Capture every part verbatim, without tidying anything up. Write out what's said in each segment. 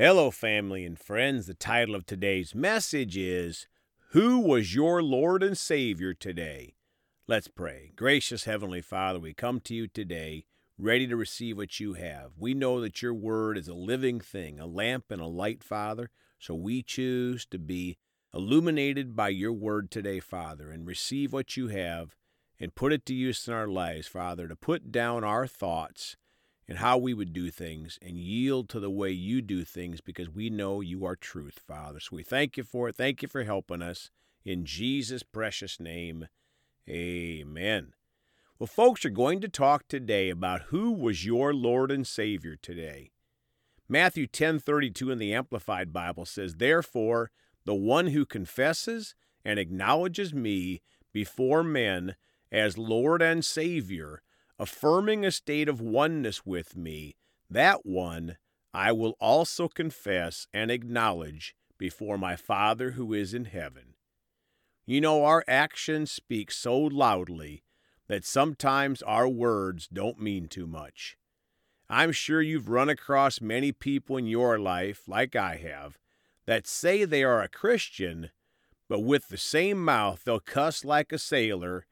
Hello, family and friends. The title of today's message is, Who was your Lord and Savior today? Let's pray. Gracious Heavenly Father, we come to you today ready to receive what you have. We know that your word is a living thing, a lamp and a light, Father, so we choose to be illuminated by your word today, Father, and receive what you have and put it to use in our lives, Father, to put down our thoughts and how we would do things, and yield to the way you do things, because we know you are truth, Father. So we thank you for it. Thank you for helping us. In Jesus' precious name, amen. Well, folks, we're going to talk today about who was your Lord and Savior today. Matthew ten thirty-two in the Amplified Bible says, Therefore, the one who confesses and acknowledges me before men as Lord and Savior, affirming a state of oneness with me, that one I will also confess and acknowledge before my Father who is in heaven. You know, our actions speak so loudly that sometimes our words don't mean too much. I'm sure you've run across many people in your life, like I have, that say they are a Christian, but with the same mouth they'll cuss like a sailor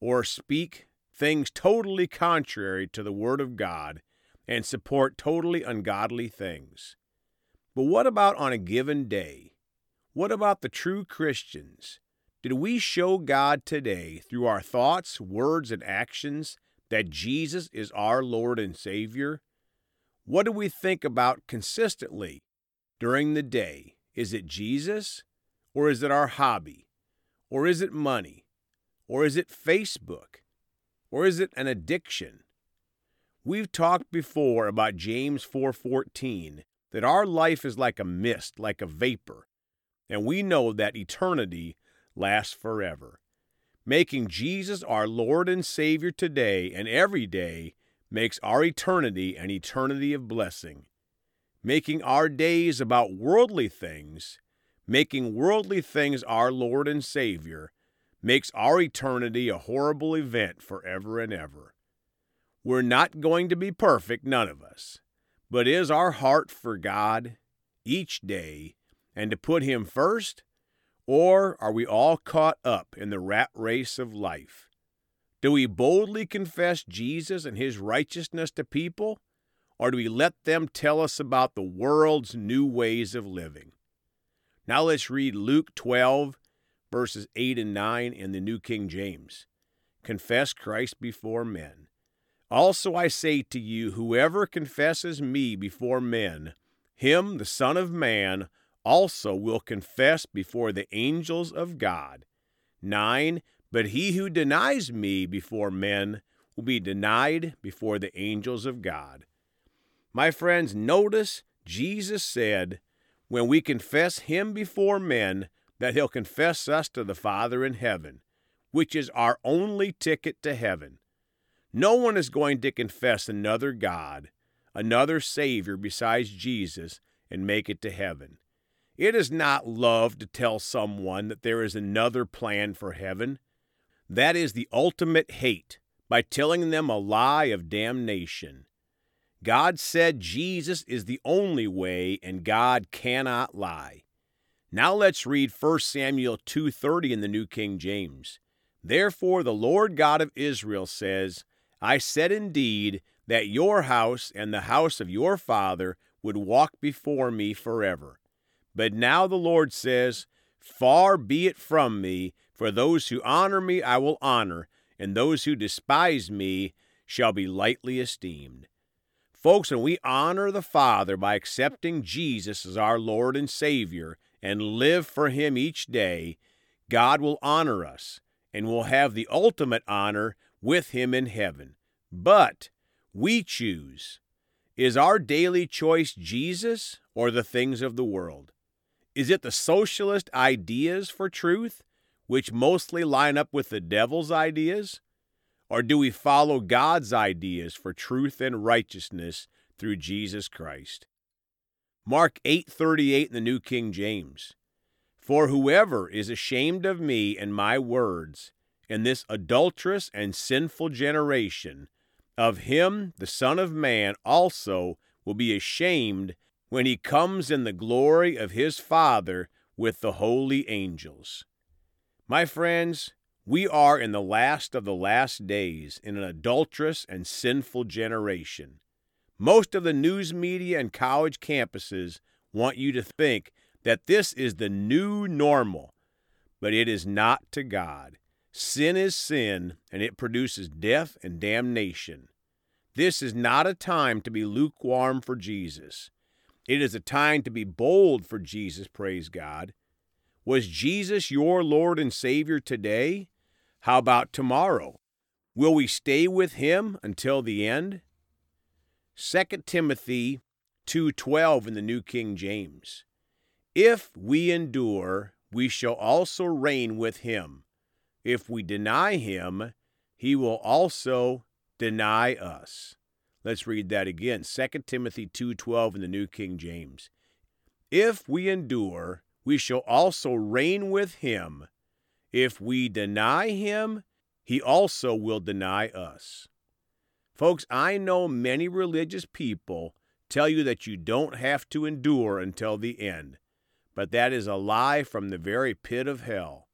or speak things totally contrary to the Word of God, and support totally ungodly things. But what about on a given day? What about the true Christians? Did we show God today through our thoughts, words, and actions that Jesus is our Lord and Savior? What do we think about consistently during the day? Is it Jesus? Or is it our hobby? Or is it money? Or is it Facebook? Or is it an addiction? We've talked before about James four fourteen, that our life is like a mist, like a vapor, and we know that eternity lasts forever. Making Jesus our Lord and Savior today and every day makes our eternity an eternity of blessing. Making our days about worldly things, making worldly things our Lord and Savior, makes our eternity a horrible event forever and ever. We're not going to be perfect, none of us, but is our heart for God each day and to put Him first, or are we all caught up in the rat race of life? Do we boldly confess Jesus and His righteousness to people, or do we let them tell us about the world's new ways of living? Now let's read Luke twelve, verses eight and nine in the New King James. Confess Christ before men. Also I say to you, whoever confesses me before men, him, the Son of Man, also will confess before the angels of God. nine. But he who denies me before men will be denied before the angels of God. My friends, notice Jesus said, when we confess him before men, that he'll confess us to the Father in heaven, which is our only ticket to heaven. No one is going to confess another God, another Savior besides Jesus, and make it to heaven. It is not love to tell someone that there is another plan for heaven. That is the ultimate hate, by telling them a lie of damnation. God said Jesus is the only way, and God cannot lie. Now let's read First Samuel two thirty in the New King James. Therefore the Lord God of Israel says, I said indeed that your house and the house of your father would walk before me forever. But now the Lord says, Far be it from me, for those who honor me I will honor, and those who despise me shall be lightly esteemed. Folks, when we honor the Father by accepting Jesus as our Lord and Savior, and live for Him each day, God will honor us and will have the ultimate honor with Him in heaven. But we choose. Is our daily choice Jesus or the things of the world? Is it the socialist ideas for truth, which mostly line up with the devil's ideas? Or do we follow God's ideas for truth and righteousness through Jesus Christ? Mark eight thirty-eight in the New King James. For whoever is ashamed of me and my words in this adulterous and sinful generation, of him the Son of Man also will be ashamed when he comes in the glory of his Father with the holy angels. My friends, we are in the last of the last days, in an adulterous and sinful generation. Most of the news media and college campuses want you to think that this is the new normal, but it is not to God. Sin is sin, and it produces death and damnation. This is not a time to be lukewarm for Jesus. It is a time to be bold for Jesus, praise God. Was Jesus your Lord and Savior today? How about tomorrow? Will we stay with him until the end? Second Timothy two twelve in the New King James. If we endure, we shall also reign with him. If we deny him, he will also deny us. Let's read that again. Second Timothy two twelve in the New King James. If we endure, we shall also reign with him. If we deny him, he also will deny us. Folks, I know many religious people tell you that you don't have to endure until the end, but that is a lie from the very pit of hell.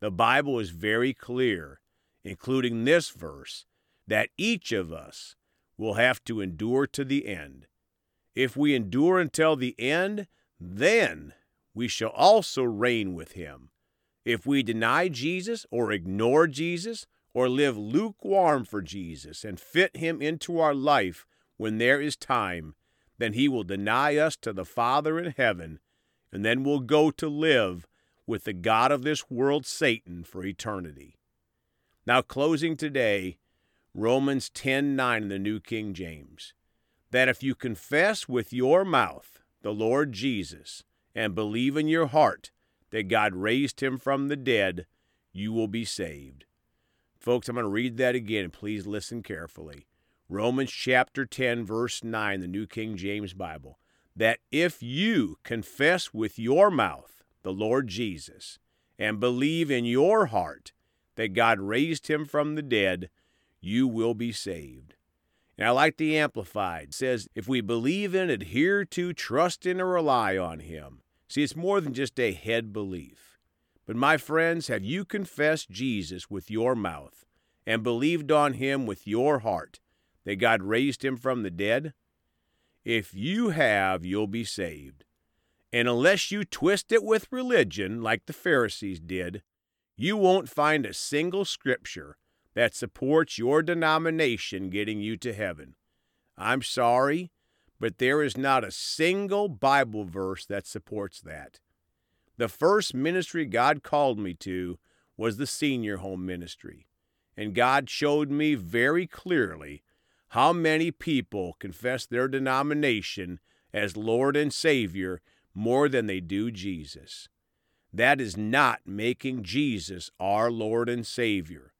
The Bible is very clear, including this verse, that each of us will have to endure to the end. If we endure until the end, then we shall also reign with him. If we deny Jesus or ignore Jesus or live lukewarm for Jesus and fit him into our life when there is time, then he will deny us to the Father in heaven, and then we'll go to live with the god of this world, Satan, for eternity. Now, closing today, Romans ten nine in the New King James, that if you confess with your mouth the Lord Jesus and believe in your heart that God raised him from the dead, you will be saved. Folks, I'm going to read that again. Please listen carefully. Romans chapter ten, verse nine, the New King James Bible, that if you confess with your mouth the Lord Jesus and believe in your heart that God raised him from the dead, you will be saved. And I like the Amplified. It says, if we believe in, adhere to, trust in, or rely on him. See, it's more than just a head belief. But my friends, have you confessed Jesus with your mouth and believed on him with your heart that God raised him from the dead? If you have, you'll be saved. And unless you twist it with religion like the Pharisees did, you won't find a single scripture that supports your denomination getting you to heaven. I'm sorry, but there is not a single Bible verse that supports that. The first ministry God called me to was the senior home ministry, and God showed me very clearly how many people confess their denomination as Lord and Savior more than they do Jesus. That is not making Jesus our Lord and Savior.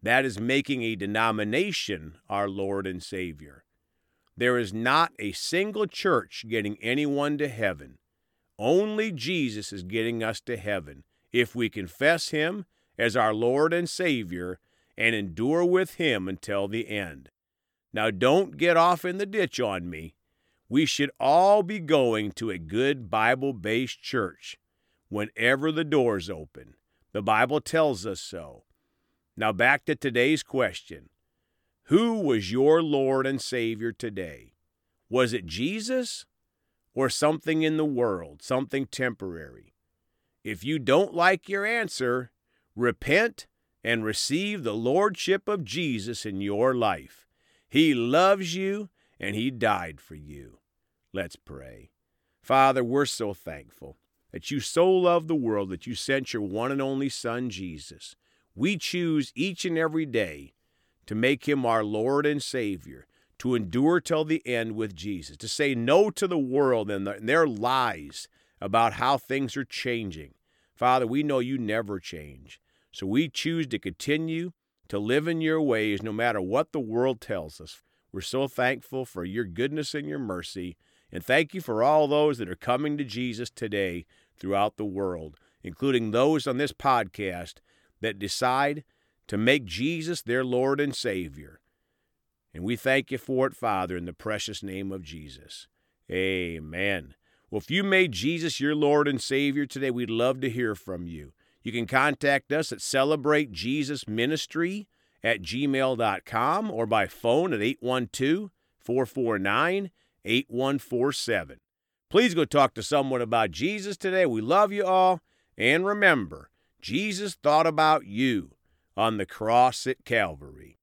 That is making a denomination our Lord and Savior. There is not a single church getting anyone to heaven. Only Jesus is getting us to heaven if we confess him as our Lord and Savior and endure with him until the end. Now, don't get off in the ditch on me. We should all be going to a good Bible-based church whenever the doors open. The Bible tells us so. Now back to today's question. Who was your Lord and Savior today? Was it Jesus or something in the world, something temporary? If you don't like your answer, repent and receive the Lordship of Jesus in your life. He loves you and he died for you. Let's pray. Father, we're so thankful that you so loved the world that you sent your one and only Son, Jesus. We choose each and every day to make him our Lord and Savior, to endure till the end with Jesus, to say no to the world and their lies about how things are changing. Father, we know you never change, so we choose to continue to live in your ways no matter what the world tells us. We're so thankful for your goodness and your mercy, and thank you for all those that are coming to Jesus today throughout the world, including those on this podcast that decide to make Jesus their Lord and Savior. And we thank you for it, Father, in the precious name of Jesus. Amen. Well, if you made Jesus your Lord and Savior today, we'd love to hear from you. You can contact us at celebrate jesus ministry at gmail dot com or by phone at eight one two, four four nine, eight one four seven. Please go talk to someone about Jesus today. We love you all. And remember, Jesus thought about you on the cross at Calvary.